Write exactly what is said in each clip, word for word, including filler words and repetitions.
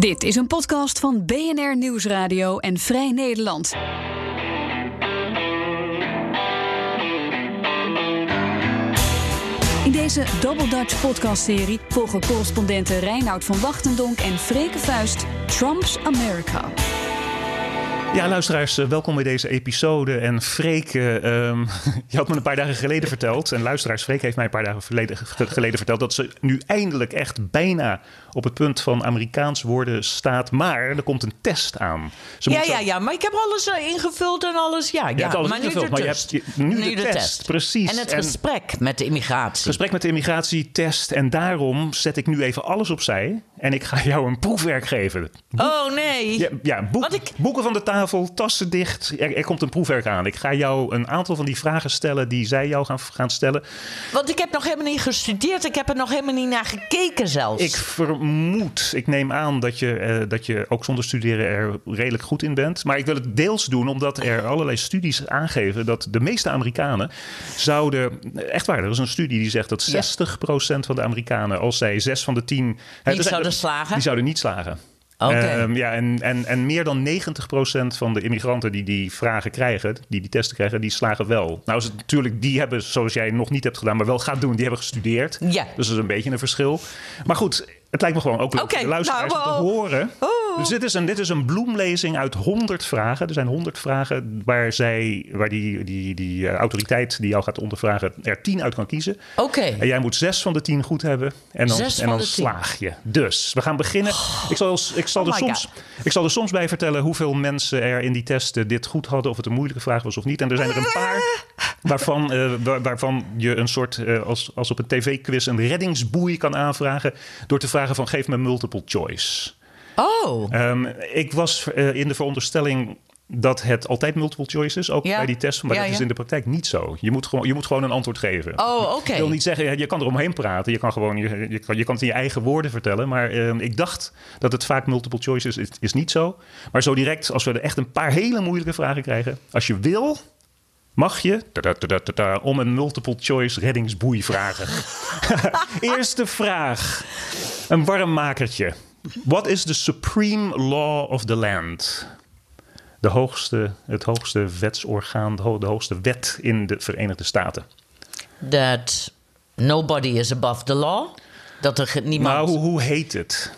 Dit is een podcast van B N R Nieuwsradio en Vrij Nederland. In deze Double Dutch podcastserie volgen correspondenten Reinoud van Wachtendonk en Freke Vuist Trump's America. Ja, luisteraars, welkom bij deze episode. En Freek, uh, je had me een paar dagen geleden verteld... en luisteraars, Freek heeft mij een paar dagen geleden, geleden verteld... dat ze nu eindelijk echt bijna op het punt van Amerikaans worden staat. Maar er komt een test aan. Ze ja, ja, ja, maar ik heb alles ingevuld en alles. Ja, je ja, hebt alles maar ingevuld, nu maar je hebt je, nu, nu de, de test. test. Precies. En het en gesprek met de immigratie. Gesprek met de immigratietest. En daarom zet ik nu even alles opzij... en ik ga jou een proefwerk geven. Boek, oh, nee. Ja, ja boek, ik... boeken van de tafel. Tassen dicht. Er, er komt een proefwerk aan. Ik ga jou een aantal van die vragen stellen die zij jou gaan, gaan stellen. Want ik heb nog helemaal niet gestudeerd. Ik heb er nog helemaal niet naar gekeken zelfs. Ik vermoed, ik neem aan dat je, eh, dat je ook zonder studeren er redelijk goed in bent. Maar ik wil het deels doen omdat er allerlei studies aangeven dat de meeste Amerikanen zouden... Echt waar, er is een studie die zegt dat zestig procent van de Amerikanen, als zij zes van de tien... Eh, die zouden slagen? Die zouden niet slagen. Okay. Um, ja, en, en, en meer dan negentig procent van de immigranten die die vragen krijgen, die die testen krijgen, die slagen wel. Nou is het natuurlijk, die hebben, zoals jij nog niet hebt gedaan, maar wel gaat doen, die hebben gestudeerd. Ja. Dus dat is een beetje een verschil. Maar goed, het lijkt me gewoon ook leuk okay, de luisteraars nou, wow. te horen. Oh. Dus dit is, een, dit is een bloemlezing uit honderd vragen. Er zijn honderd vragen waar, zij, waar die, die, die uh, autoriteit die jou gaat ondervragen er tien uit kan kiezen. Okay. En jij moet zes van de tien goed hebben en dan, en dan slaag je. Dus we gaan beginnen. Oh. Ik, zal, ik, zal oh er soms, ik zal er soms bij vertellen hoeveel mensen er in die testen dit goed hadden. Of het een moeilijke vraag was of niet. En er zijn er een paar waarvan, uh, waar, waarvan je een soort, uh, als, als op een tv-quiz, een reddingsboei kan aanvragen door te vragen. Vragen van geef me multiple choice. Oh. Um, ik was uh, in de veronderstelling dat het altijd multiple choice is, ook ja. bij die test. Maar ja, dat ja. is in de praktijk niet zo. Je moet gewoon, je moet gewoon een antwoord geven. Oh, oké. Okay. Ik wil niet zeggen, je kan er omheen praten. Je kan, gewoon, je, je, kan, je kan het in je eigen woorden vertellen. Maar um, ik dacht dat het vaak multiple choice is, is. Is niet zo. Maar zo direct, als we er echt een paar hele moeilijke vragen krijgen. Als je wil... Mag je tada, tada, tada, om een multiple choice reddingsboei vragen? Eerste vraag. Een warmmakertje. What is the supreme law of the land? De hoogste, het hoogste wetsorgaan, de, ho- de hoogste wet in de Verenigde Staten. That nobody is above the law? Dat er niemand... Maar hoe, hoe heet het?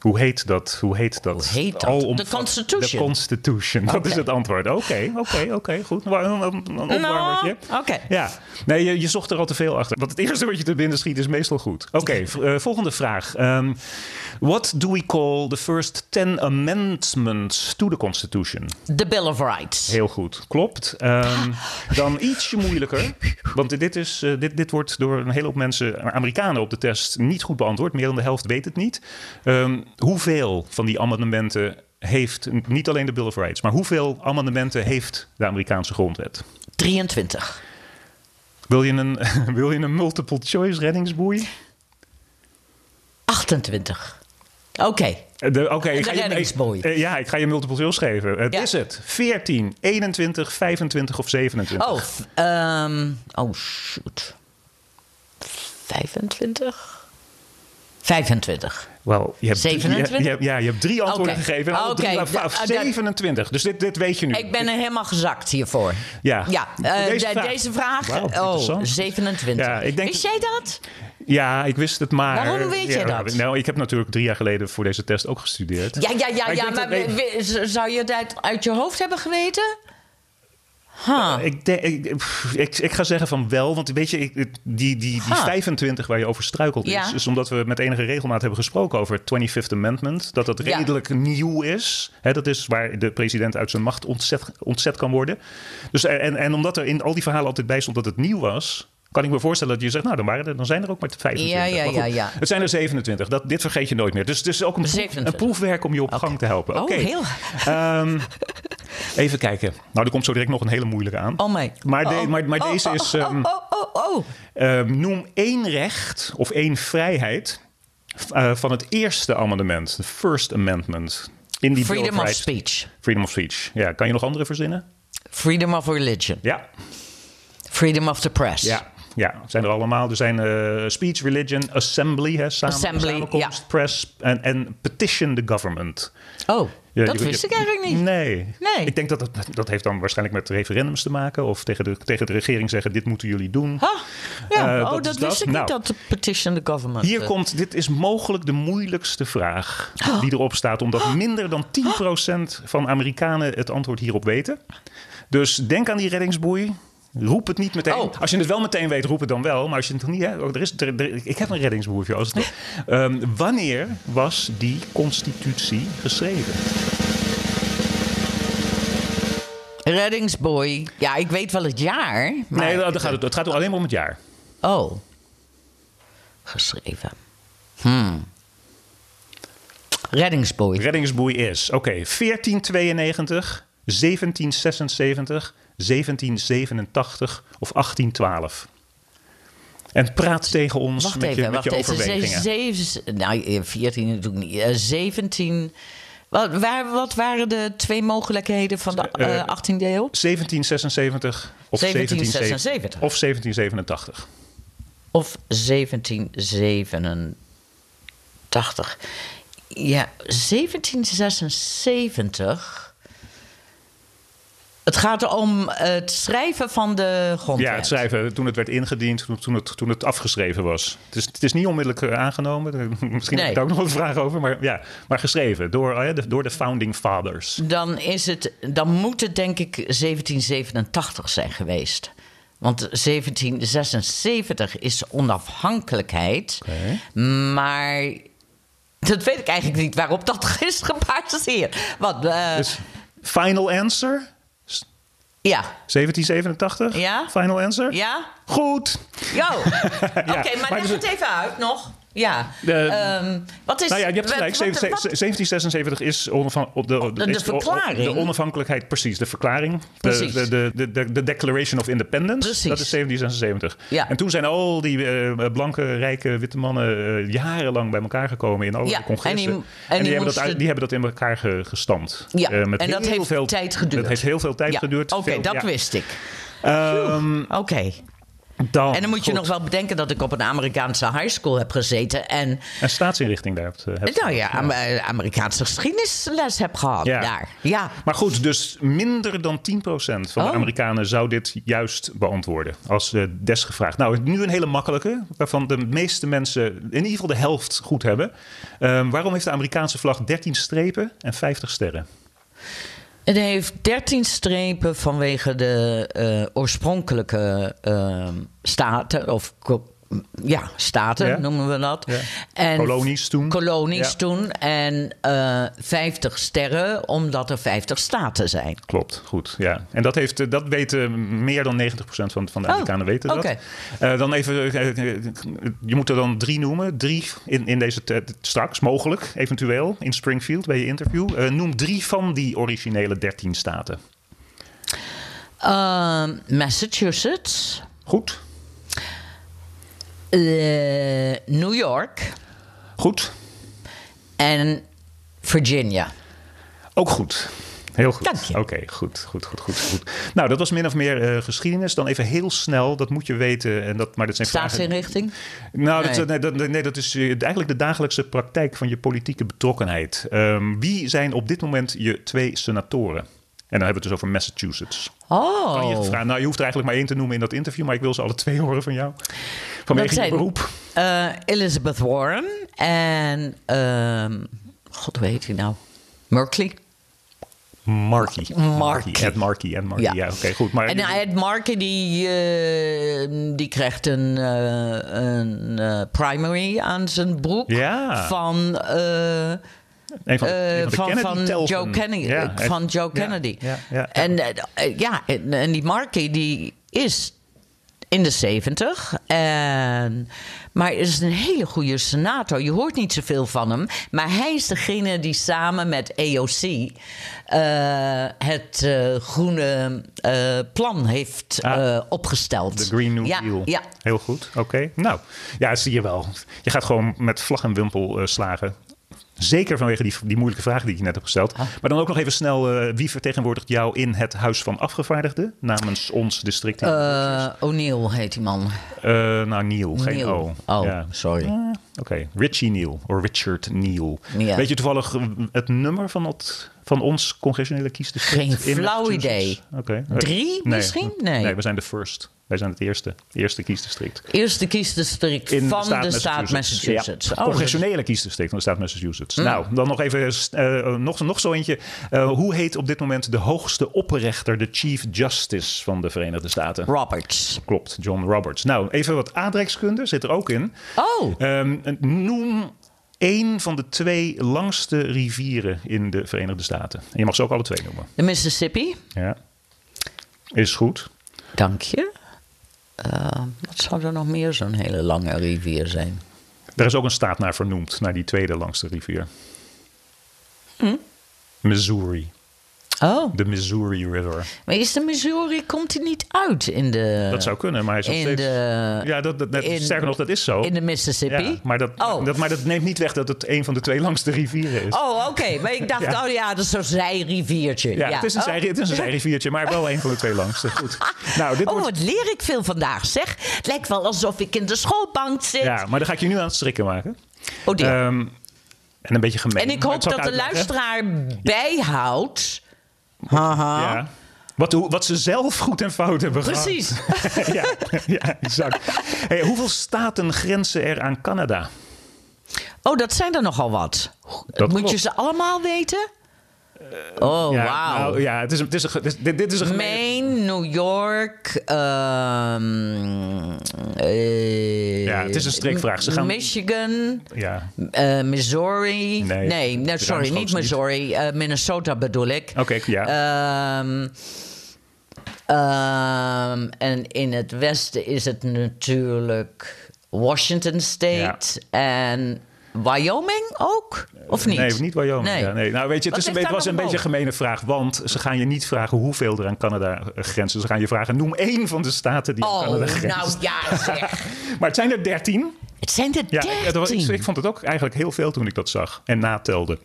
Hoe heet dat? Hoe heet dat? Hoe heet dat? Oh, de Constitution. De Constitution. Dat okay. is het antwoord. Oké, okay, oké, okay, oké. Okay, goed. Een, een, een opwarmertje. No. Oké. Okay. Ja. Nee, je, je zocht er al te veel achter. Want het eerste wat je te binnen schiet is meestal goed. Oké, okay, v- uh, volgende vraag. Um, what do we call the first ten amendments to the Constitution? The Bill of Rights. Heel goed. Klopt. Um, dan ietsje moeilijker. Want dit, is, uh, dit, dit wordt door een hele hoop mensen, Amerikanen op de test, niet goed beantwoord. Meer dan de helft weet het niet. Um, Hoeveel van die amendementen heeft, niet alleen de Bill of Rights... maar hoeveel amendementen heeft de Amerikaanse grondwet? drieëntwintig. Wil je een, wil je een multiple choice reddingsboei? achtentwintig. Oké. Okay. De, okay, de reddingsboei. Ik, ja, ik ga je multiple choice geven. Het ja. is het. veertien, eenentwintig, vijfentwintig of zevenentwintig? Oh, um, oh shoot. vijfentwintig... vijfentwintig. Wel, je hebt zevenentwintig? Drie, je, je, ja, je hebt drie antwoorden okay. gegeven. En okay. drie, vijf, zevenentwintig. Dus dit, dit weet je nu. Ik ben er helemaal gezakt hiervoor. Ja. ja uh, deze vraag. Deze vraag wow, oh, zevenentwintig. Ja, ik denk, wist jij dat? Ja, ik wist het maar. Waarom weet ja, je dat? Nou, ik heb natuurlijk drie jaar geleden voor deze test ook gestudeerd. Ja, ja, ja. Maar, ja, maar, maar we, zou je dat uit je hoofd hebben geweten? Huh. Uh, ik, de, ik, ik, ik ga zeggen van wel, want weet je, ik, die, die, die huh. vijfentwintig waar je over struikelt ja. is, is omdat we met enige regelmaat hebben gesproken over het vijfentwintigste Amendment, dat dat redelijk ja. nieuw is. Hè, dat is waar de president uit zijn macht ontzet, ontzet kan worden. Dus, en, en omdat er in al die verhalen altijd bij stond dat het nieuw was, kan ik me voorstellen dat je zegt, nou, dan, waren er, dan zijn er ook maar vijfentwintig. Ja, ja, maar goed, ja, ja. Het zijn er zevenentwintig. Dat, dit vergeet je nooit meer. Dus het is dus ook een, proef, een proefwerk om je op okay. gang te helpen. Oh, okay. heel. Um, even kijken. Nou, er komt zo direct nog een hele moeilijke aan. Oh my. Maar, de, oh, maar, maar oh, deze oh, is... Um, oh, oh, oh, oh. Um, noem één recht of één vrijheid uh, van het eerste amendement. De First Amendment. In die Freedom of, of speech. Freedom of speech. Ja, kan je nog andere verzinnen? Freedom of religion. Ja. Freedom of the press. Ja. Ja, zijn er allemaal. Er zijn uh, speech, religion, assembly, hè, samen, assembly samenkomst, ja. press en, en petition the government. Oh, ja, dat je, wist je, ik eigenlijk niet. Nee. nee. Ik denk dat, dat dat heeft dan waarschijnlijk met referendums te maken. Of tegen de, tegen de regering zeggen, dit moeten jullie doen. Huh? Ja, uh, oh, dat, dat wist dat. ik nou, niet, dat de petition the government. Hier uh. komt, dit is mogelijk de moeilijkste vraag huh? die erop staat. Omdat huh? minder dan tien procent huh? van Amerikanen het antwoord hierop weten. Dus denk aan die reddingsboei. Roep het niet meteen. Oh. Als je het wel meteen weet, roep het dan wel. Maar als je het nog niet... Hè, er is, er, er, ik heb een reddingsboertje. Als het um, wanneer was die constitutie geschreven? Reddingsboy. Ja, ik weet wel het jaar. Maar nee, dat gaat, het gaat alleen maar om het jaar. Oh. Geschreven. Hmm. Reddingsboy. Reddingsboy is... Oké, okay, veertien tweeënnegentig, zeventien zesenzeventig... zeventien zevenentachtig of achttien twaalf. En praat tegen ons wacht met even, je, met je even, overwegingen. Zeven, nou, veertien natuurlijk niet. zeventien... Wat, waar, wat waren de twee mogelijkheden van de uh, uh, achttiende eeuw? zeventien zesenzeventig of zeventien zesenzeventig. Of zeventien zevenentachtig. Of zeventien zevenentachtig. Ja, zeventien zesenzeventig... Het gaat om het schrijven van de grondwet. Ja, het schrijven. Toen het werd ingediend, toen het, toen het afgeschreven was. Het is, het is niet onmiddellijk aangenomen. Misschien nee. heb ik daar ook nog een vraag over. Maar, ja, maar geschreven door, door de Founding Fathers. Dan, is het, dan moet het denk ik zeventien zevenentachtig zijn geweest. Want zeventien zesenzeventig is onafhankelijkheid. Okay. Maar dat weet ik eigenlijk niet waarop dat is gebaseerd. Wat, uh, dus final answer... Ja. zeventien zevenentachtig? Ja. Final answer? Ja. Goed. Jo. Oké, okay, maar leg dus het even uit nog. Ja. Uh, um, wat is... Nou ja, je hebt gelijk. zeventien zesenzeventig is onafhan- de, de, de, de verklaring. De onafhankelijkheid, precies. De verklaring. Precies. De, de, de, de, de Declaration of Independence. Precies. Dat is zeventien zesenzeventig. Ja. En toen zijn al die uh, blanke, rijke, witte mannen uh, jarenlang bij elkaar gekomen in alle ja. congressen. En die, en en die, die, hebben dat, de... die hebben dat in elkaar ge, gestampt. Ja, uh, met en heel dat heel heeft veel, tijd geduurd. Dat heeft heel veel tijd ja. geduurd. Oké, okay, dat ja. wist ik. Um, Oké. Okay. Dan, en dan moet goed. je nog wel bedenken dat ik op een Amerikaanse high school heb gezeten. En een staatsinrichting daar hebt, hebt Nou ja, ja. Amerikaanse geschiedenisles heb gehad ja. daar. Ja. Maar goed, dus minder dan tien procent van oh. de Amerikanen zou dit juist beantwoorden. Als uh, desgevraagd. Nou, nu een hele makkelijke. Waarvan de meeste mensen in ieder geval de helft goed hebben. Uh, waarom heeft de Amerikaanse vlag dertien strepen en vijftig sterren? Het heeft dertien strepen vanwege de uh, oorspronkelijke uh, staten, of co- ja, staten ja. noemen we dat. Ja. En kolonies toen. Kolonies ja. toen en uh, vijftig sterren, omdat er vijftig staten zijn. Klopt, goed. Ja. En dat, heeft, dat weten meer dan negentig procent van, van de Amerikanen oh, weten okay. dat. Uh, dan even, uh, je moet er dan drie noemen. Drie in, in deze t- straks, mogelijk, eventueel, in Springfield bij je interview. Uh, noem drie van die originele dertien staten. Uh, Massachusetts. Goed. Uh, New York. Goed. En Virginia. Ook goed. Heel goed. Dank je. Oké, okay, goed, goed, goed, goed, goed. Nou, dat was min of meer uh, geschiedenis. Dan even heel snel, dat moet je weten. En dat, maar dat zijn staatsinrichting? Vragen. Nou, nee. Dat, nee, dat, nee, dat is eigenlijk de dagelijkse praktijk van je politieke betrokkenheid. Um, wie zijn op dit moment je twee senatoren? En dan hebben we het dus over Massachusetts. Oh. Je, gevraagd, nou, je hoeft er eigenlijk maar één te noemen in dat interview, maar ik wil ze alle twee horen van jou. Vanwege zijn, je beroep. Uh, Elizabeth Warren en... Uh, God, hoe heet hij nou? Merkley? Markey. Markey. Ed Markey. Ed Markey, ja. ja Oké, okay, goed. Maar en die, Ed Markey, die, uh, die krijgt een, uh, een uh, primary aan zijn broek ja. van... Uh, Een van, uh, een van, van, van Joe Kennedy. Ja, van Joe Kennedy. Ja, ja, ja. En, uh, ja, en, en die Markey die is in de zeventig. En, maar is een hele goede senator. Je hoort niet zoveel van hem. Maar hij is degene die samen met A O C uh, het uh, groene uh, plan heeft ah, uh, opgesteld. De Green New ja, Deal. Ja. Heel goed, oké. Okay. Nou, ja, zie je wel. Je gaat gewoon met vlag en wimpel uh, slagen. Zeker vanwege die, die moeilijke vraag die je net hebt gesteld. Ah. Maar dan ook nog even snel, uh, wie vertegenwoordigt jou in het Huis van Afgevaardigden? Namens ons district. Uh, O'Neill heet die man. Uh, nou, Neil, geen Neil. O. Oh, ja. Sorry. Uh, Oké, okay. Richie Neil, of Richard Neil. Ja. Weet je toevallig het nummer van het... van ons congressionele kiesdistrict? Geen flauw idee. Okay. Drie nee. misschien? Nee. nee, we zijn de first. Wij zijn het eerste. Eerste kiesdistrict. Eerste kiesdistrict in van de staat, de staat Massachusetts. Ja. Oh, congressionele kiesdistrict van de staat Massachusetts. Mm. Nou, dan nog even uh, nog, nog zo eentje. Uh, hoe heet op dit moment de hoogste opperrechter, de Chief Justice van de Verenigde Staten? Roberts. Klopt, John Roberts. Nou, even wat aardrijkskunde zit er ook in. Oh. Um, noem... Eén van de twee langste rivieren in de Verenigde Staten. En je mag ze ook alle twee noemen. De Mississippi. Ja. Is goed. Dank je. Uh, wat zou er nog meer zo'n hele lange rivier zijn? Er is ook een staat naar vernoemd, naar die tweede langste rivier. Hm? Missouri. Oh. De Missouri River. Maar is de Missouri, komt hij niet uit in de... Dat zou kunnen, maar hij is nog steeds... De, ja, dat, dat, dat, in, sterker nog, dat is zo. In de Mississippi? Ja, maar, dat, oh. dat, maar dat neemt niet weg dat het een van de twee langste rivieren is. Oh, oké. Okay. Maar ik dacht, ja. oh ja, dat is zo'n zijriviertje. Ja, ja. Het is een, oh. zij, het is een zijriviertje, maar wel een van de twee langste. Goed. Nou, dit oh, wordt... wat leer ik veel vandaag, zeg. Het lijkt wel alsof ik in de schoolbank zit. Ja, maar dan ga ik je nu aan het strikken maken. Oh, die. Um, en een beetje gemeen. En ik hoop dat uitleggen. De luisteraar bijhoudt... Haha. Ja. Wat, wat ze zelf goed en fout hebben gehad. Precies. ja, ja, exact. Hey, hoeveel staten grenzen er aan Canada? Oh, dat zijn er nogal wat. Dat Moet klopt. je ze allemaal weten? Uh, oh, ja, wauw. Nou, ja, het is, het is een, het is, dit, dit is een Maine, New York. Um, uh, ja, het is een strikvraag. Ze gaan... Michigan, ja. uh, Missouri. Nee, nee, nee sorry, niet Missouri. Niet. Uh, Minnesota bedoel ik. Oké, okay, ja. Um, um, en in het westen is het natuurlijk Washington State en... Ja. Wyoming ook? Of niet? Nee, niet Wyoming. Nee. Ja, nee. Nou, weet je, het is een beetje, was een beetje een gemene vraag. Want ze gaan je niet vragen hoeveel er aan Canada grenzen. Ze gaan je vragen, noem één van de staten die oh, aan Canada grenzen. Nou ja, zeg. Maar het zijn er dertien. Het zijn er dertien? Ja, dat, ik, ik vond het ook eigenlijk heel veel toen ik dat zag en natelde.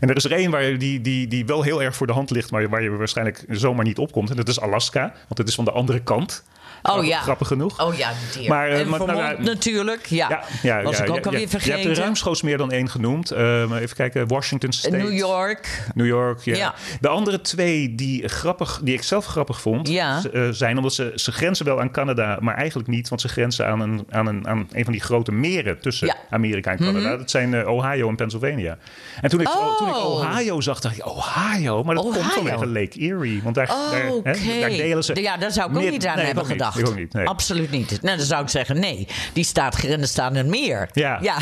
En er is er één waar die, die, die wel heel erg voor de hand ligt... maar waar je waarschijnlijk zomaar niet opkomt. En dat is Alaska, want het is van de andere kant... Oh ja. Grappig genoeg. Oh ja, dear. Maar, en maar, Vermont, nou, natuurlijk. Ja, ja, ja was ja, ik ook ja, alweer ja, vergeten. Je hebt er ruimschoots meer dan één genoemd. Uh, even kijken, Washington State. New York. New York, ja. ja. De andere twee die, grappig, die ik zelf grappig vond... Ja. Uh, zijn omdat ze, ze grenzen wel aan Canada, maar eigenlijk niet... want ze grenzen aan een, aan een, aan een van die grote meren tussen ja. Amerika en Canada. Mm-hmm. Dat zijn uh, Ohio en Pennsylvania. En toen ik, oh. oh, toen ik Ohio zag, dacht ik, Ohio? Maar dat Ohio. komt vanwege Lake Erie. Want daar, oh, daar, okay. hè, daar delen ze... Ja, daar zou ik ook niet aan nee, hebben gedacht. Ik ook niet, nee. Absoluut niet. Nou, dan zou ik zeggen, nee. Die staat grenzen staan en meer. Ja. ja.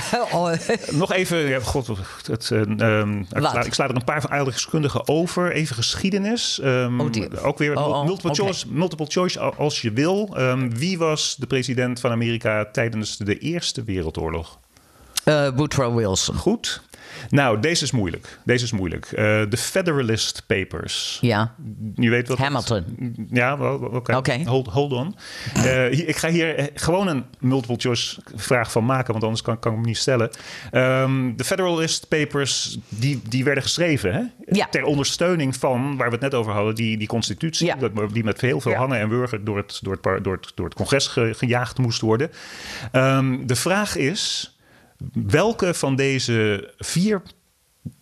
Nog even, ja, god, het, um, ik, sla, ik sla er een paar aardrijkskundigen over. Even geschiedenis. Um, oh ook weer oh, oh. multiple okay. choice, multiple choice als je wil. Um, wie was de president van Amerika tijdens de Eerste Wereldoorlog? Uh, Woodrow Wilson. Goed. Nou, deze is moeilijk. Deze is moeilijk. De uh, Federalist Papers. Ja. Je weet wat Hamilton. Dat... Ja, oké. Okay. Okay. Hold, hold on. Uh, ik ga hier gewoon een multiple choice vraag van maken, want anders kan, kan ik hem niet stellen. Um, de Federalist Papers, die, die werden geschreven, hè? Ja. Ter ondersteuning van, waar we het net over hadden, die, die constitutie, ja. die met heel veel ja. hannen en wurgen door het, door het, door het, door het, door het congres ge, gejaagd moest worden. Um, de vraag is... Welke van deze vier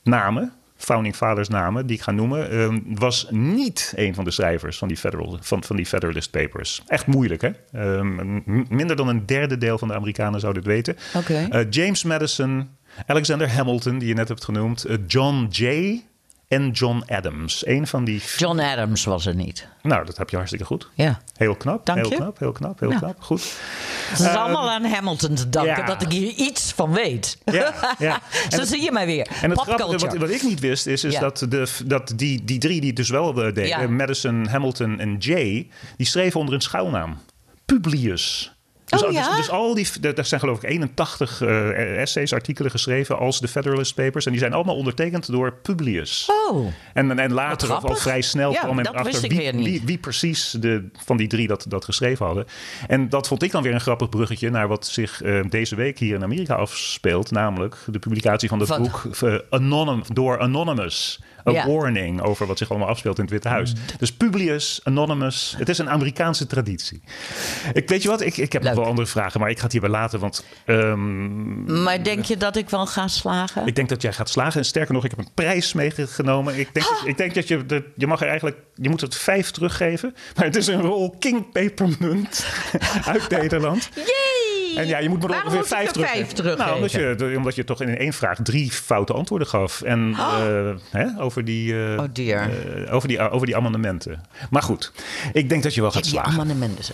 namen, founding fathers namen, die ik ga noemen... Um, was niet een van de schrijvers van die, federal, van, van die Federalist Papers? Echt moeilijk, hè? Um, m- minder dan een derde deel van de Amerikanen zou dit weten. Okay. Uh, James Madison, Alexander Hamilton, die je net hebt genoemd... Uh, John Jay en John Adams. Een van die... John Adams was er niet. Nou, dat heb je hartstikke goed. Ja. Heel knap, Dank heel je. knap, heel knap, heel nou. knap. Goed. Het is um, allemaal aan Hamilton te danken ja. dat ik hier iets van weet. Ja, ja. Zo zie je mij weer. En het grappige, wat, wat ik niet wist, is, is ja. dat, de, dat die, die drie die het dus wel deden... Ja. Madison, Hamilton en Jay, die schreven onder een schuilnaam. Publius. Dus, oh, ja? dus, dus al die, er zijn geloof ik eenentachtig uh, essays, artikelen geschreven als de Federalist Papers. En die zijn allemaal ondertekend door Publius. Oh, en, en later of al vrij snel ja, kwam men achter wie, wie, wie precies de, van die drie dat, dat geschreven hadden. En dat vond ik dan weer een grappig bruggetje naar wat zich uh, deze week hier in Amerika afspeelt. Namelijk de publicatie van het van... boek uh, Anonym, door Anonymous. Een ja. warning over wat zich allemaal afspeelt in het Witte Huis. Mm. Dus Publius, Anonymous. Het is een Amerikaanse traditie. Ik weet je wat, ik, ik heb Leuk. nog wel andere vragen, maar ik ga het hierbij laten. Want, um, maar denk je dat ik wel ga slagen? Ik denk dat jij gaat slagen. En sterker nog, ik heb een prijs meegenomen. Ik denk, ah. ik denk dat je, de, je mag er eigenlijk, je moet het vijf teruggeven. Maar het is een rol King Pepermunt uit Nederland. Yay! En ja, je moet maar ongeveer vijf teruggeven. Terug nou, omdat je, omdat je toch in één vraag drie foute antwoorden gaf. En oh. uh, hè, over, die, uh, oh dear. Uh, over, die, uh, over die amendementen. Maar goed, ik denk dat je wel gaat die slagen. Die amendementen.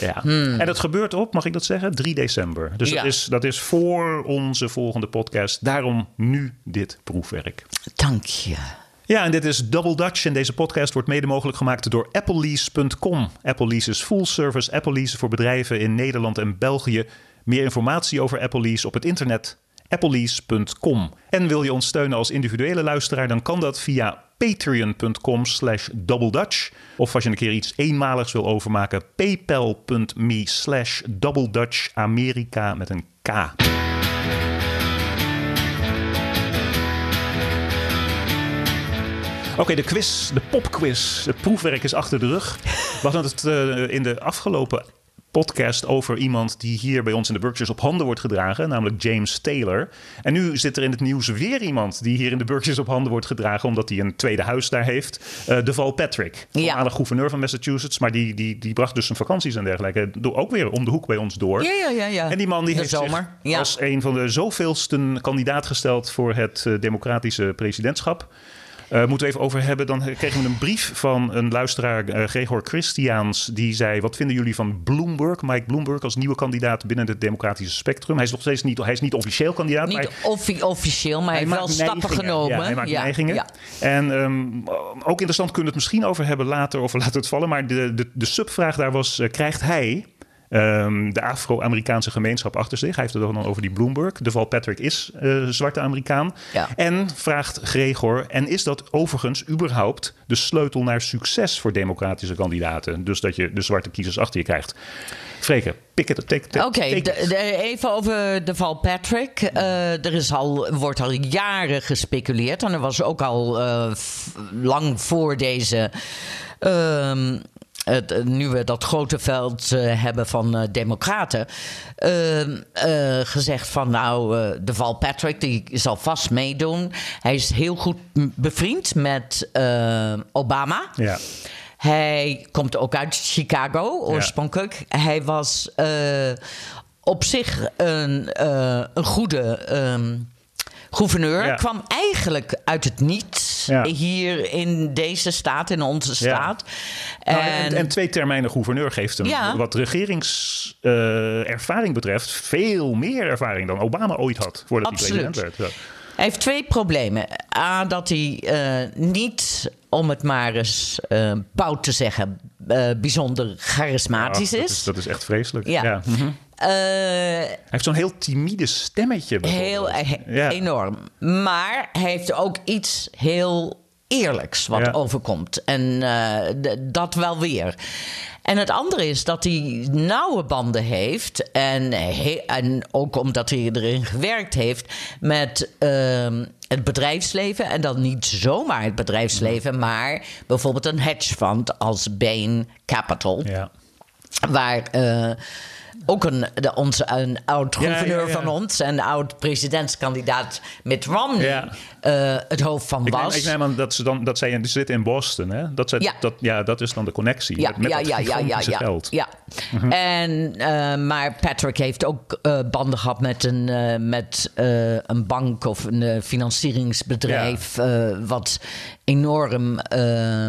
Ja. Hmm. En dat gebeurt op, mag ik dat zeggen, drie december. Dus ja. dat, is, dat is voor onze volgende podcast. Daarom nu dit proefwerk. Dank je. Ja, en dit is Double Dutch en deze podcast wordt mede mogelijk gemaakt door Applelease punt com. Applelease is full service Applelease voor bedrijven in Nederland en België. Meer informatie over Applelease op het internet applelease punt com. En wil je ons steunen als individuele luisteraar, dan kan dat via patreon punt com slash double dutch. Of als je een keer iets eenmaligs wil overmaken, paypal punt me slash double dutch amerika met een K. Oké, okay, de quiz, de popquiz, het proefwerk is achter de rug. We hadden het uh, in de afgelopen podcast over iemand die hier bij ons in de Berkshires op handen wordt gedragen, namelijk James Taylor. En nu zit er in het nieuws weer iemand die hier in de Berkshires op handen wordt gedragen, omdat hij een tweede huis daar heeft. Uh, Deval Patrick, voormalig ja. gouverneur van Massachusetts, maar die, die, die bracht dus zijn vakanties en dergelijke ook weer om de hoek bij ons door. Ja, ja, ja, ja. En die man die de heeft zomer. zich ja. als een van de zoveelste kandidaat gesteld voor het uh, democratische presidentschap. Uh, moeten we even over hebben. Dan kregen we een brief van een luisteraar, uh, Gregor Christiaans. Die zei, wat vinden jullie van Bloomberg? Mike Bloomberg als nieuwe kandidaat binnen het democratische spectrum. Hij is nog steeds niet, hij is niet officieel kandidaat. Niet maar offi- officieel, maar hij heeft wel stappen genomen. Ja, hij maakt ja. neigingen. Ja. En um, ook interessant, kunnen we het misschien over hebben later of we laten het vallen. Maar de, de, de subvraag daar was, uh, krijgt hij Um, de Afro-Amerikaanse gemeenschap achter zich? Hij heeft het dan over die Bloomberg. Deval Patrick is uh, zwarte Amerikaan. Ja. En vraagt Gregor, en is dat overigens überhaupt de sleutel naar succes voor democratische kandidaten? Dus dat je de zwarte kiezers achter je krijgt. Freke, pik het. Oké, even over Deval Patrick. Uh, er is al, wordt al jaren gespeculeerd. En er was ook al uh, f- lang voor deze Uh, Het, nu we dat grote veld uh, hebben van uh, democraten, uh, uh, gezegd van nou, uh, Deval Patrick, die zal vast meedoen. Hij is heel goed m- bevriend met uh, Obama. Ja. Hij komt ook uit Chicago oorspronkelijk. Ja. Hij was uh, op zich een, uh, een goede Um, gouverneur ja. kwam eigenlijk uit het niets ja. hier in deze staat, in onze staat. Ja. En, nou, en, en twee termijnen gouverneur geeft hem, ja. wat regeringservaring uh, betreft, veel meer ervaring dan Obama ooit had voordat hij president werd. Ja. Hij heeft twee problemen. A, dat hij uh, niet, om het maar eens uh, bout te zeggen, uh, bijzonder charismatisch oh, dat is. is. Dat is echt vreselijk. Ja. ja. Mm-hmm. Uh, hij heeft zo'n heel timide stemmetje. Heel he- ja. enorm. Maar hij heeft ook iets heel eerlijks wat ja. overkomt. En uh, d- dat wel weer. En het andere is dat hij nauwe banden heeft. En, he- en ook omdat hij erin gewerkt heeft met Uh, het bedrijfsleven, en dan niet zomaar het bedrijfsleven, maar bijvoorbeeld een hedgefund als Bain Capital. Ja. Waar uh, ook een, de, onze, een oud-gouverneur ja, ja, ja. van ons en oud-presidentskandidaat Mitt Romney ja. uh, het hoofd van ik was. Neem, ik neem aan dat ze dan dat zij zitten in Boston. Hè? Dat, ze, ja. Dat, ja, dat is dan de connectie ja, met het ja, ja, ja, ja, geld. Ja. Mm-hmm. En, uh, maar Patrick heeft ook uh, banden gehad met een, uh, met, uh, een bank of een uh, financieringsbedrijf ja. uh, wat enorm Uh,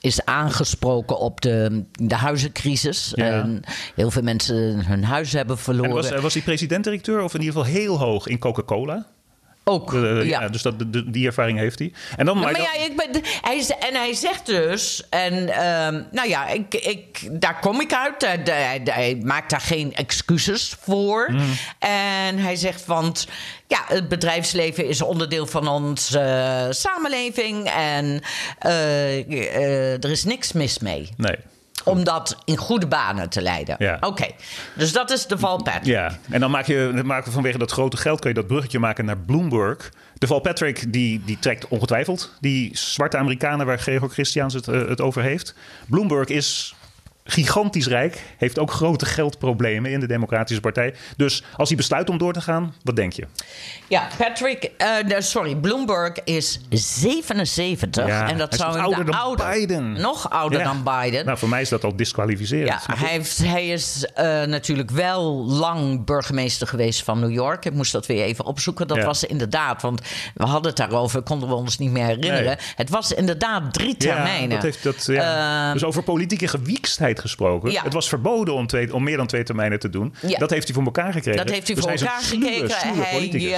is aangesproken op de, de huizencrisis. Ja. En heel veel mensen hun huis hebben verloren. En was, was die president-directeur of in ieder geval heel hoog in Coca-Cola? Ook, uh, ja. ja. Dus dat, de, die ervaring heeft hij. En dan, maar, maar ja, ik ben, hij, en hij zegt dus... En, uh, nou ja, ik, ik, daar kom ik uit. Hij, hij, hij maakt daar geen excuses voor. Mm. En hij zegt, want... Ja, het bedrijfsleven is onderdeel van onze uh, samenleving. En uh, uh, er is niks mis mee. Nee. Om dat in goede banen te leiden. Ja. Oké, okay. Dus dat is de Val Patrick. Ja, en dan maak je, maak je vanwege dat grote geld... kun je dat bruggetje maken naar Bloomberg. De Val Patrick die, die trekt ongetwijfeld die zwarte Amerikanen... waar Gregor Christiaans het, uh, het over heeft. Bloomberg is... gigantisch rijk, heeft ook grote geldproblemen in de Democratische Partij. Dus als hij besluit om door te gaan, wat denk je? Ja, Patrick, uh, sorry, Bloomberg is zevenenzeventig. Ja, en dat zou nog ouder dan ouder, Biden. Nog ouder ja. dan Biden. Nou, voor mij is dat al disqualificerend. Ja, hij, heeft, hij is uh, natuurlijk wel lang burgemeester geweest van New York. Ik moest dat weer even opzoeken. Dat ja. was inderdaad, want we hadden het daarover, konden we ons niet meer herinneren. Nee. Het was inderdaad drie termijnen. Ja, dat heeft dat, ja. uh, dus over politieke gewiekstheid gesproken. Ja. Het was verboden om, twee, om meer dan twee termijnen te doen. Ja. Dat heeft hij voor elkaar gekregen. Dat heeft hij dus voor hij elkaar gekregen. Hij, uh,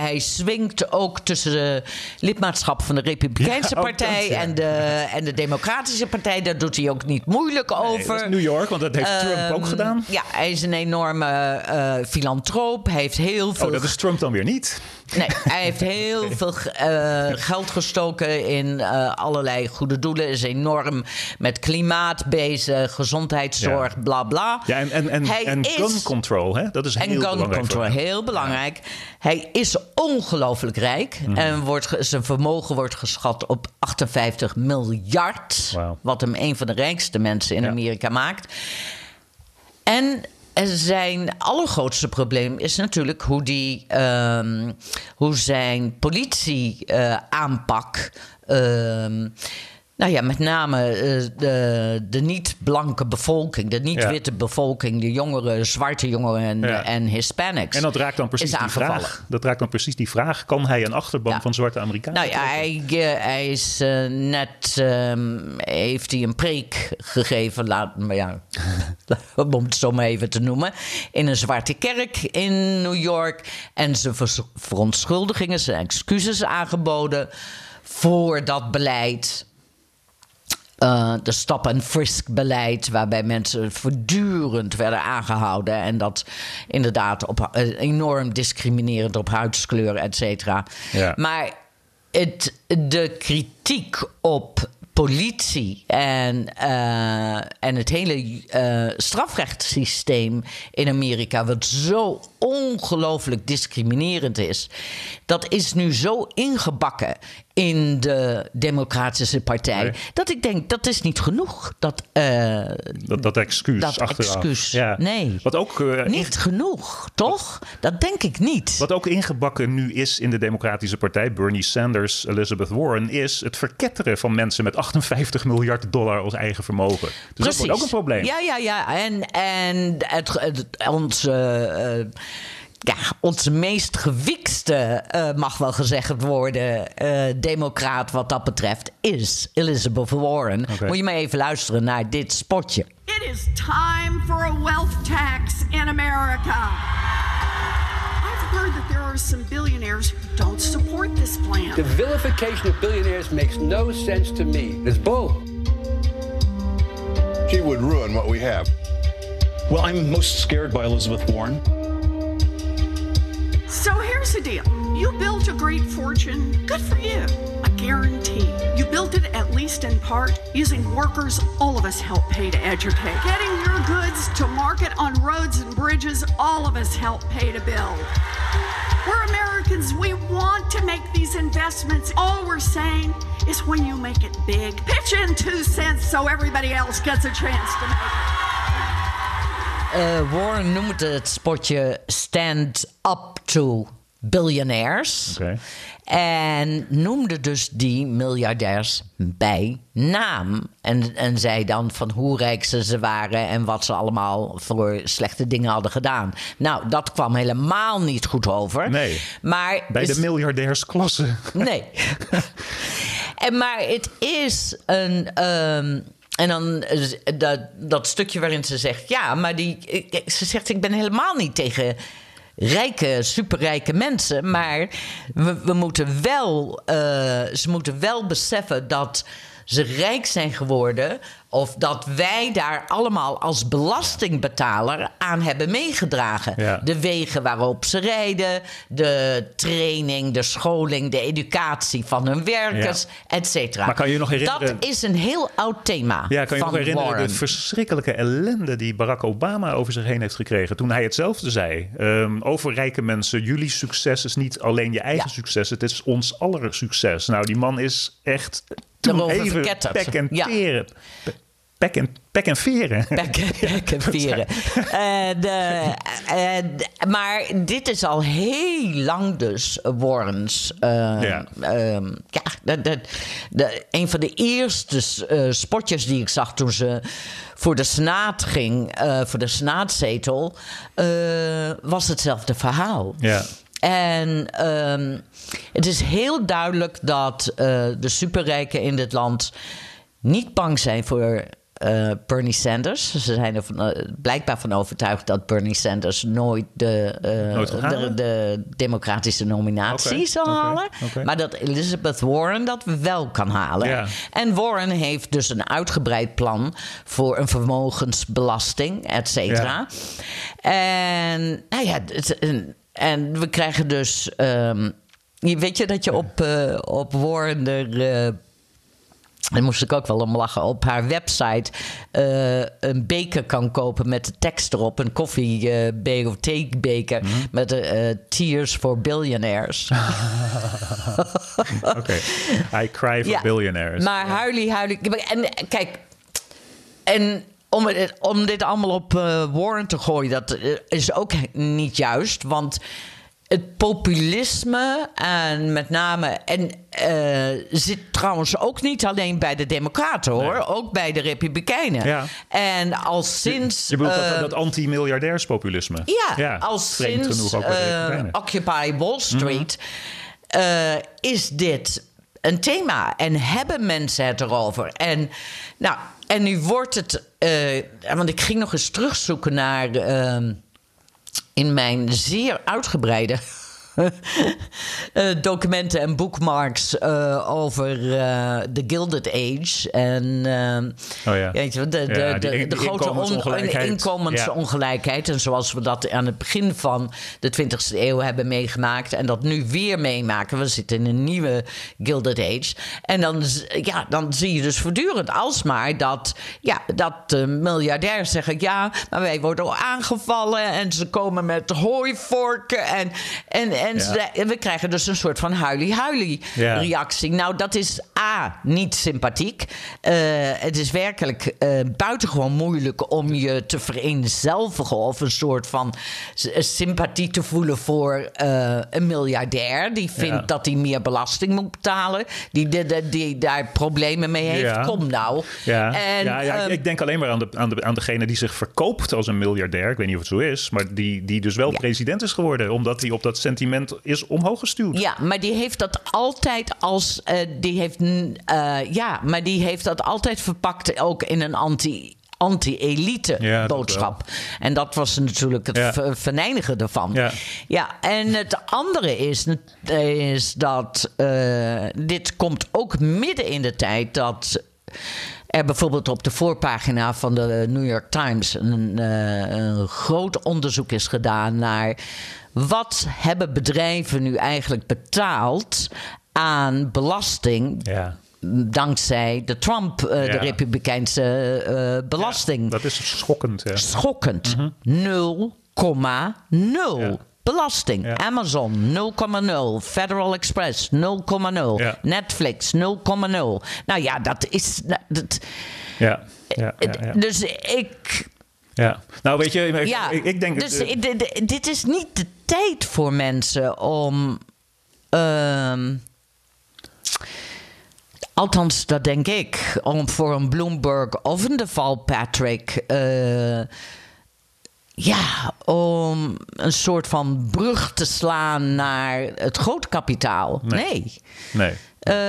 hij swingt ook tussen de lidmaatschap van de Republikeinse ja, Partij dat, ja. en, de, en de Democratische Partij. Daar doet hij ook niet moeilijk nee, over. Dat is New York, want dat heeft uh, Trump ook gedaan. Ja, hij is een enorme uh, filantroop. Hij heeft heel veel. Oh, dat is Trump dan weer niet. Nee, hij heeft heel okay. veel uh, geld gestoken in uh, allerlei goede doelen. Is enorm met klimaat bezig. Gezondheidszorg, ja. bla bla. Ja, en en, en, hij en is, gun control, hè? Dat is heel belangrijk. En gun control, heel belangrijk. Ja. Hij is ongelooflijk rijk. Mm. En wordt, zijn vermogen wordt geschat op achtenvijftig miljard. Wow. Wat hem een van de rijkste mensen in ja. Amerika maakt. En... zijn allergrootste probleem is natuurlijk hoe, die, um, hoe zijn politie-aanpak... Uh, um, nou ja, met name uh, de, de niet-blanke bevolking... de niet-witte ja. bevolking, de jongeren, zwarte jongeren en, ja. en Hispanics... En dat raakt dan precies die vraag. Dat raakt dan precies die vraag. Kan hij een achterban ja. van zwarte Amerikanen? Nou ja, hij, hij is uh, net... Um, heeft hij een preek gegeven... Laat, maar ja, om het zo maar even te noemen... in een zwarte kerk in New York... en zijn verontschuldigingen, zijn excuses aangeboden... voor dat beleid... Uh, de stop- en frisk-beleid... waarbij mensen voortdurend werden aangehouden... en dat inderdaad op, uh, enorm discriminerend op huidskleur, et cetera. Ja. Maar het, de kritiek op politie en, uh, en het hele uh, strafrechtssysteem in Amerika... wat zo ongelooflijk discriminerend is... dat is nu zo ingebakken... in de Democratische Partij. Nee. Dat ik denk, dat is niet genoeg. Dat, uh, dat, dat excuus dat achteraf. Excuus, ja. Nee. Wat ook, uh, niet genoeg, toch? Wat, dat denk ik niet. Wat ook ingebakken nu is in de Democratische Partij... Bernie Sanders, Elizabeth Warren... is het verketteren van mensen met achtenvijftig miljard dollar als eigen vermogen. Dus Precies. dat wordt ook een probleem. Ja, ja, ja. En, en het, het, ons... Uh, uh, Ja, onze meest gewiekste, uh, mag wel gezegd worden, uh, democraat wat dat betreft, is Elizabeth Warren. Okay. Moet je maar even luisteren naar dit spotje. It is time for a wealth tax in America. I've heard that there are some billionaires who don't support this plan. The vilification of billionaires makes no sense to me. It's bull. She would ruin what we have. Well, I'm most scared by Elizabeth Warren. So here's the deal. You built a great fortune. Good for you. I guarantee. You built it, at least in part, using workers all of us help pay to educate. Getting your goods to market on roads and bridges, all of us help pay to build. We're Americans. We want to make these investments. All we're saying is when you make it big, pitch in two cents so everybody else gets a chance to make it. Uh, Warren noemt het spotje Stand Up to Billionaires. Okay. En noemde dus die miljardairs bij naam. En, en zei dan van hoe rijk ze, ze waren... en wat ze allemaal voor slechte dingen hadden gedaan. Nou, dat kwam helemaal niet goed over. Nee, maar bij is, de miljardairsklasse. Nee. en, maar het is een... Um, En dan dat, dat stukje waarin ze zegt... ja, maar die, ze zegt... ik ben helemaal niet tegen rijke, superrijke mensen. Maar we, we moeten wel, uh, ze moeten wel beseffen dat ze rijk zijn geworden, of dat wij daar allemaal als belastingbetaler aan hebben meegedragen. Ja. De wegen waarop ze rijden, de training, de scholing, de educatie van hun werkers, ja. et cetera. Maar kan je, je nog herinneren? Dat is een heel oud thema. Ja, kan je, van je nog herinneren Warren. De verschrikkelijke ellende die Barack Obama over zich heen heeft gekregen toen hij hetzelfde zei. Um, over rijke mensen, jullie succes is niet alleen je eigen ja. succes, het is ons aller succes. Nou, die man is echt toen even verketterd. Pek en teren. Ja. Pek en, pek en veren. Pek, pek en veren. Uh, de, uh, de, maar dit is al heel lang dus Warrens. Uh, ja. Uh, ja, de, de, de, een van de eerste uh, spotjes die ik zag toen ze voor de Senaat ging, uh, voor de Senaatzetel, uh, was hetzelfde verhaal. Ja. En um, het is heel duidelijk dat uh, de superrijken in dit land niet bang zijn voor uh, Bernie Sanders. Ze zijn er van, uh, blijkbaar van overtuigd dat Bernie Sanders nooit de, uh, nooit de, de democratische nominatie okay. zal okay. halen. Okay. Maar dat Elizabeth Warren dat wel kan halen. Yeah. En Warren heeft dus een uitgebreid plan voor een vermogensbelasting, et cetera. Yeah. En nou ja, het, een, En we krijgen dus... Um, weet je dat je op, uh, op Warren er... Uh, daar moest ik ook wel om lachen. Op haar website uh, een beker kan kopen met de tekst erop. Een koffiebeker uh, of theebeker mm-hmm. met uh, Tears for Billionaires. Oké. Okay. I cry for ja, billionaires. Maar yeah. huilie, huilie. En kijk... En... Om, het, om dit allemaal op uh, Warren te gooien, dat is ook niet juist. Want het populisme en met name... en uh, zit trouwens ook niet alleen bij de Democraten, hoor. Nee. Ook bij de Republikeinen. Ja. En al sinds... Je, je bedoelt uh, dat, dat anti-miljardairspopulisme. Ja, ja, al sinds genoeg ook uh, Occupy Wall Street mm-hmm. uh, is dit een thema. En hebben mensen het erover. En nou... En nu wordt het... Uh, want ik ging nog eens terugzoeken naar... Uh, in mijn zeer uitgebreide uh, documenten en bookmarks... Uh, over de uh, Gilded Age. En uh, oh ja. weet je, de, de, ja, de, de, de grote inkomensongelijkheid. On, inkomensongelijkheid. Ja. En zoals we dat aan het begin van de twintigste eeuw hebben meegemaakt... en dat nu weer meemaken. We zitten in een nieuwe Gilded Age. En dan, ja, dan zie je dus voortdurend alsmaar dat, ja, dat uh, miljardairs zeggen... ja, maar wij worden al aangevallen en ze komen met hooivorken... en, en, en ja. ze, we krijgen dus een soort van huilie-huilie ja. reactie. Nou, dat is A, niet sympathiek. Uh, het is werkelijk uh, buitengewoon moeilijk om je te vereenzelvigen... of een soort van sympathie te voelen voor uh, een miljardair... die vindt ja. dat hij meer belasting moet betalen... die, die, die, die daar problemen mee heeft. Ja. Kom nou. Ja. En, ja, ja, um, ik denk alleen maar aan, de, aan, de, aan degene die zich verkoopt als een miljardair. Ik weet niet of het zo is, maar die, die dus wel ja. president is geworden... omdat hij op dat sentiment is omhoog gestuurd. Ja, maar die heeft dat altijd als... Uh, die heeft, uh, ja, maar die heeft dat altijd verpakt ook in een anti... anti-elite ja, boodschap. Dat en dat was natuurlijk het ja. verneinigen ervan. Ja. ja, en het andere is, is dat... Uh, dit komt ook midden in de tijd dat... er bijvoorbeeld op de voorpagina van de New York Times... een, uh, een groot onderzoek is gedaan naar... wat hebben bedrijven nu eigenlijk betaald aan belasting... Ja. Dankzij de Trump, uh, ja. de Republikeinse uh, belasting. Ja, dat is schokkend. Ja. Schokkend. Mm-hmm. nul komma nul Ja. Belasting. Ja. Amazon nul komma nul Federal Express nul komma nul Ja. Netflix nul komma nul Nou ja, dat is... Dat, ja. Ja, ja, ja. Dus ik... Ja, nou weet je, ik, ja, ik, ik denk... Dus uh, dit, dit is niet de tijd voor mensen om... Uh, Althans, dat denk ik. Om voor een Bloomberg of een Deval Patrick... Uh, ja, om een soort van brug te slaan naar het grootkapitaal. Nee. Nee. nee.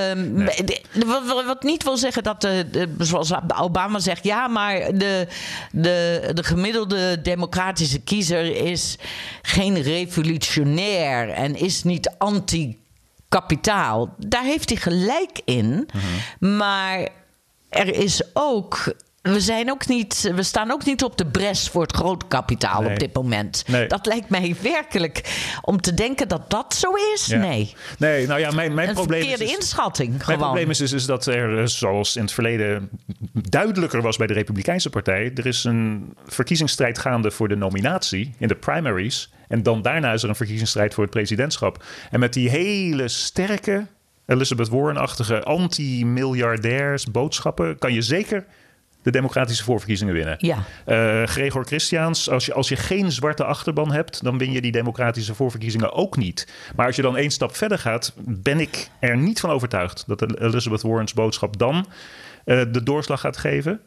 Um, nee. de, wat, wat niet wil zeggen dat, de, de, zoals Obama zegt... ja, maar de, de, de gemiddelde democratische kiezer is geen revolutionair... en is niet anti-kapitaal. Daar heeft hij gelijk in. Mm-hmm. Maar er is ook... We, zijn ook niet, we staan ook niet op de bres voor het grootkapitaal nee. op dit moment. Nee. Dat lijkt mij werkelijk. Om te denken dat dat zo is? Ja. Nee. nee nou ja, mijn, mijn Een probleem verkeerde is, inschatting. Mijn gewoon. probleem is, is, is dat er, zoals in het verleden duidelijker was bij de Republikeinse Partij... er is een verkiezingsstrijd gaande voor de nominatie in de primaries. En dan daarna is er een verkiezingsstrijd voor het presidentschap. En met die hele sterke Elizabeth Warren-achtige anti-miljardairs boodschappen... kan je zeker... de democratische voorverkiezingen winnen. Ja. Uh, Gregor Christiaans, als je, als je geen zwarte achterban hebt... dan win je die democratische voorverkiezingen ook niet. Maar als je dan één stap verder gaat... ben ik er niet van overtuigd... dat Elizabeth Warren's boodschap dan uh, de doorslag gaat geven...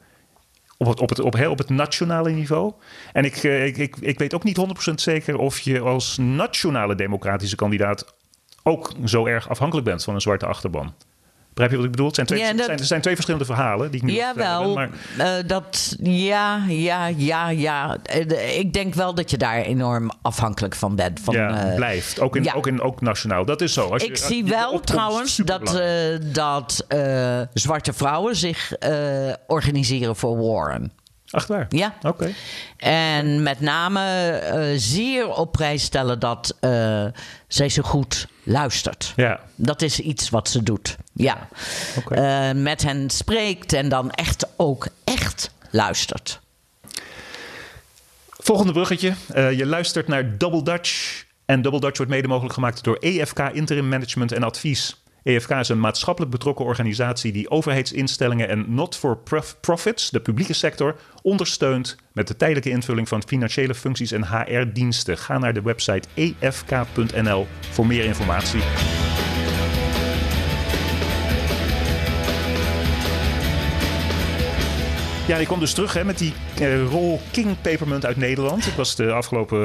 Op het, op, het, op, heel, op het nationale niveau. En ik, uh, ik, ik, ik weet ook niet honderd procent zeker... of je als nationale democratische kandidaat... ook zo erg afhankelijk bent van een zwarte achterban. Begrijp je wat ik bedoel? Het zijn twee, ja, dat, zijn, zijn twee verschillende verhalen die ik nu Jawel, maar... uh, dat ja, ja, ja, ja. Uh, ik denk wel dat je daar enorm afhankelijk van bent. Van, ja, uh, blijft. Ook in, ja. ook in ook nationaal. Dat is zo. Als ik je, zie je wel opkomt, trouwens dat, uh, dat uh, zwarte vrouwen zich uh, organiseren voor Warren. Ach waar? Ja. Oké. Okay. En met name uh, zeer op prijs stellen dat uh, zij zo goed luistert. Ja. Dat is iets wat ze doet. Ja. Okay. Uh, met hen spreekt en dan echt ook echt luistert. Volgende bruggetje. Uh, je luistert naar Double Dutch. En Double Dutch wordt mede mogelijk gemaakt door E F K Interim Management en Advies. E F K is een maatschappelijk betrokken organisatie die overheidsinstellingen en not-for-profits, de publieke sector, ondersteunt met de tijdelijke invulling van financiële functies en H R-diensten. Ga naar de website e f k punt n l voor meer informatie. Ja, ik kom dus terug hè, met die uh, rol King Papermunt uit Nederland. Ik was de afgelopen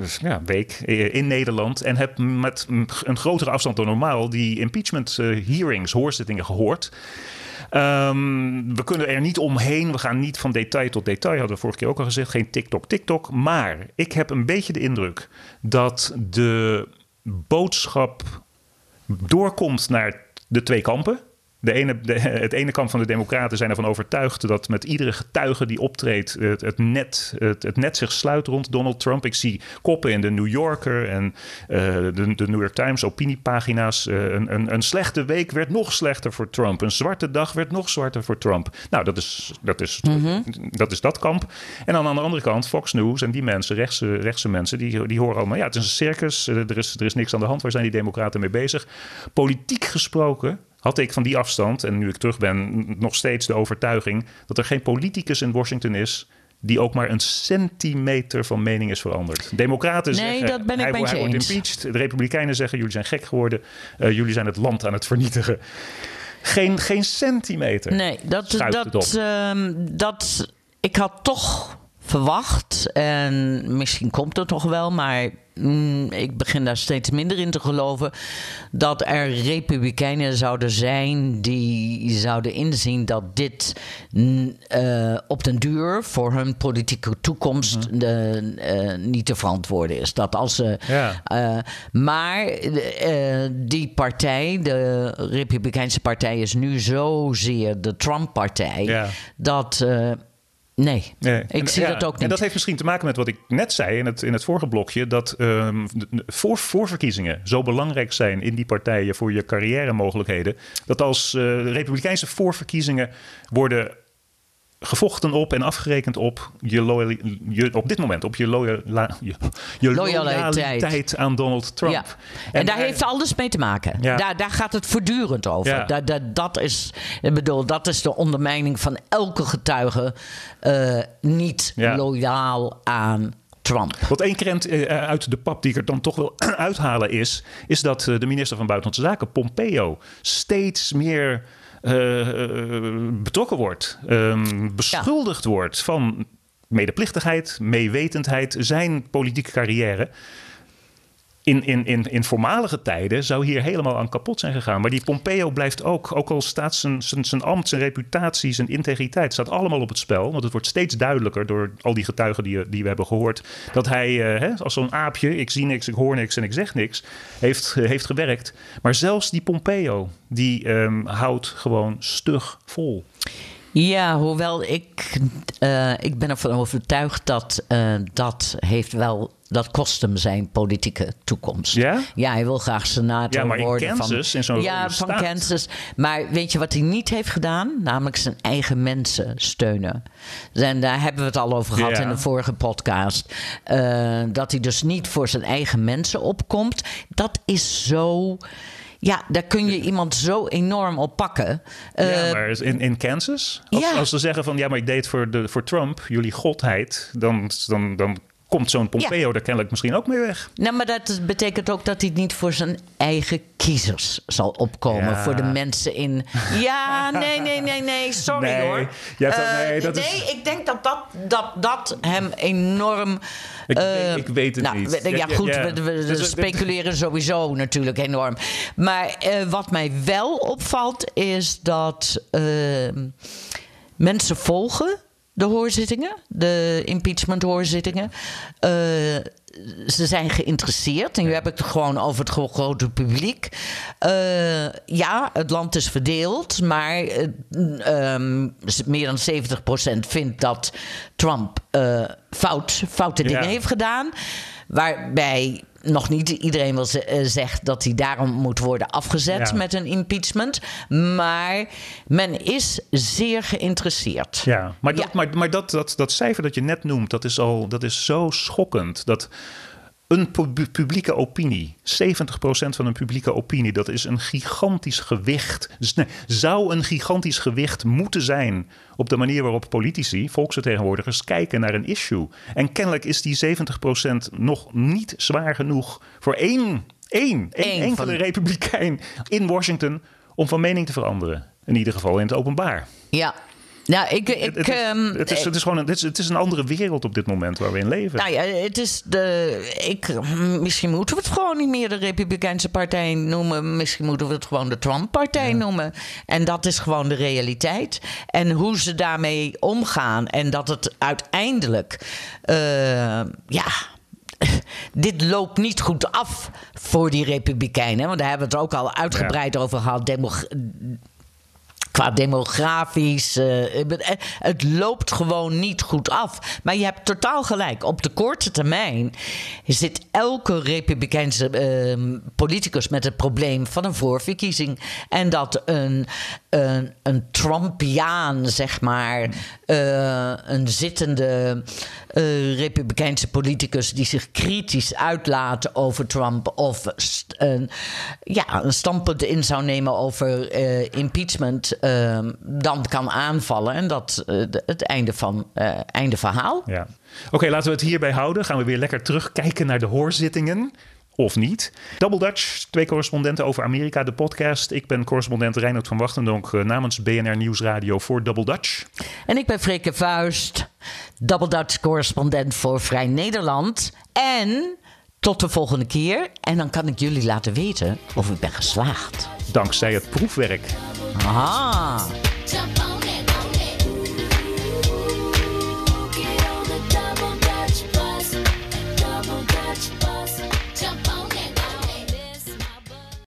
uh, ja, week in Nederland... en heb met een grotere afstand dan normaal... die impeachment uh, hearings, hoorzittingen, gehoord. Um, we kunnen er niet omheen. We gaan niet van detail tot detail. Hadden we vorige keer ook al gezegd. Geen TikTok, TikTok. Maar ik heb een beetje de indruk... dat de boodschap doorkomt naar de twee kampen... De ene, de, het ene kamp van de democraten zijn ervan overtuigd... dat met iedere getuige die optreedt... het, het, net, het, het net zich sluit rond Donald Trump. Ik zie koppen in de New Yorker en uh, de, de New York Times... opiniepagina's. Uh, een, een, een slechte week werd nog slechter voor Trump. Een zwarte dag werd nog zwarter voor Trump. Nou, dat is dat, is, mm-hmm. dat, is dat kamp. En dan aan de andere kant Fox News en die mensen... rechtse, rechtse mensen, die, die horen allemaal... ja, het is een circus, er is, er is niks aan de hand... waar zijn die democraten mee bezig? Politiek gesproken... had ik van die afstand, en nu ik terug ben... nog steeds de overtuiging dat er geen politicus in Washington is... die ook maar een centimeter van mening is veranderd. Democraten nee, zeggen, dat ben ik hij, hij wordt impeached. De Republikeinen zeggen, jullie zijn gek geworden. Uh, jullie zijn het land aan het vernietigen. Geen, geen centimeter. Nee, dat... dat, uh, dat ik had toch verwacht... en misschien komt het toch wel, maar... ik begin daar steeds minder in te geloven... dat er republikeinen zouden zijn... die zouden inzien dat dit uh, op den duur... voor hun politieke toekomst uh, uh, niet te verantwoorden is. Dat als ze, ja. uh, maar uh, die partij, de Republikeinse Partij... is nu zozeer de Trump-partij... Ja. dat... Uh, Nee, nee, ik en, zie ja, dat ook niet. En dat heeft misschien te maken met wat ik net zei in het, in het vorige blokje... dat um, voor, voorverkiezingen zo belangrijk zijn in die partijen... voor je carrière-mogelijkheden... dat als uh, republikeinse voorverkiezingen worden gevochten op... en afgerekend op je, loyali- je op dit moment... op je, loya- la- je, je loyaliteit aan Donald Trump. Ja. En, en daar hij, heeft alles mee te maken. Ja. Daar, daar gaat het voortdurend over. Ja. Da, da, dat, is, ik bedoel, dat is de ondermijning van elke getuige... Uh, niet ja. loyaal aan Trump. Wat één krent uh, uit de pap die ik er dan toch wil uithalen is... is dat uh, de minister van Buitenlandse Zaken, Pompeo... steeds meer... Uh, uh, betrokken wordt, um, beschuldigd ja. wordt van medeplichtigheid, meewetendheid, zijn politieke carrière. In, in, in, in voormalige tijden zou hier helemaal aan kapot zijn gegaan. Maar die Pompeo blijft ook, ook al staat zijn, zijn, zijn ambt, zijn reputatie, zijn integriteit, staat allemaal op het spel. Want het wordt steeds duidelijker door al die getuigen die, die we hebben gehoord, dat hij eh, als zo'n aapje, ik zie niks, ik hoor niks en ik zeg niks, heeft, heeft gewerkt. Maar zelfs die Pompeo, die eh, houdt gewoon stug vol. Ja, hoewel ik, uh, ik ben ervan overtuigd dat uh, dat heeft wel... Dat kost hem zijn politieke toekomst. Ja? Ja, hij wil graag senator worden. Ja, maar in Kansas, van, in zo'n Ja, van staat. Kansas. Maar weet je wat hij niet heeft gedaan? Namelijk zijn eigen mensen steunen. En daar hebben we het al over gehad ja. in de vorige podcast. Uh, dat hij dus niet voor zijn eigen mensen opkomt. Dat is zo... Ja, daar kun je iemand zo enorm op pakken. Uh, ja, maar in, in Kansas? Als, ja. als ze zeggen van, ja, maar ik deed voor, de, voor Trump, jullie godheid, dan... dan, dan komt zo'n Pompeo ja. daar kennelijk misschien ook mee weg. Nou, maar dat betekent ook dat hij niet voor zijn eigen kiezers zal opkomen. Ja. Voor de mensen in... Ja, nee, nee, nee, nee, sorry nee. hoor. Ja, dat, nee, uh, dat nee is... ik denk dat dat, dat, dat hem enorm... Ik, uh, ik weet het nou, niet. We, ja, goed, ja, ja. we, we dus, speculeren sowieso natuurlijk enorm. Maar uh, wat mij wel opvalt is dat uh, mensen volgen... De hoorzittingen, de impeachment-hoorzittingen. Uh, ze zijn geïnteresseerd. En nu heb ik het gewoon over het grote publiek. Uh, ja, het land is verdeeld. Maar uh, um, meer dan zeventig procent vindt dat Trump uh, fout, foute dingen ja. heeft gedaan. Waarbij nog niet iedereen wel zegt dat hij daarom moet worden afgezet ja. met een impeachment. Maar men is zeer geïnteresseerd. Ja, maar, dat, ja. maar, maar dat, dat, dat cijfer dat je net noemt, dat is, al, dat is zo schokkend. Dat een pub- publieke opinie, zeventig procent van een publieke opinie, dat is een gigantisch gewicht. Nee, zou een gigantisch gewicht moeten zijn op de manier waarop politici, volksvertegenwoordigers, kijken naar een issue. En kennelijk is die zeventig procent nog niet zwaar genoeg voor één, één, één enkele van... republikein in Washington om van mening te veranderen. In ieder geval in het openbaar. Ja. Nou, ik, ik, het, het, is, het, is, het is gewoon een, het is, het is een andere wereld op dit moment waar we in leven. Nou ja, het is de. Ik, misschien moeten we het gewoon niet meer de Republikeinse Partij noemen. Misschien moeten we het gewoon de Trump-partij ja. noemen. En dat is gewoon de realiteit. En hoe ze daarmee omgaan. En dat het uiteindelijk. Uh, ja. Dit loopt niet goed af voor die Republikeinen. Want daar hebben we het ook al uitgebreid ja. over gehad. Demo- Qua demografisch, uh, het loopt gewoon niet goed af. Maar je hebt totaal gelijk. Op de korte termijn zit elke Republikeinse uh, politicus met het probleem van een voorverkiezing. En dat een, een, een Trumpiaan, zeg maar, uh, een zittende uh, Republikeinse politicus die zich kritisch uitlaat over Trump of st- een, ja, een standpunt in zou nemen over uh, impeachment. Uh, dan kan aanvallen. En dat uh, de, het einde van uh, einde verhaal. Ja. Oké, okay, laten we het hierbij houden. Gaan we weer lekker terugkijken naar de hoorzittingen. Of niet. Double Dutch, twee correspondenten over Amerika, de podcast. Ik ben correspondent Reinoud van Wachtendonk namens B N R Nieuwsradio voor Double Dutch. En ik ben Freke Vuist, Double Dutch correspondent voor Vrij Nederland. En tot de volgende keer. En dan kan ik jullie laten weten of ik ben geslaagd. Dankzij het proefwerk. Ah.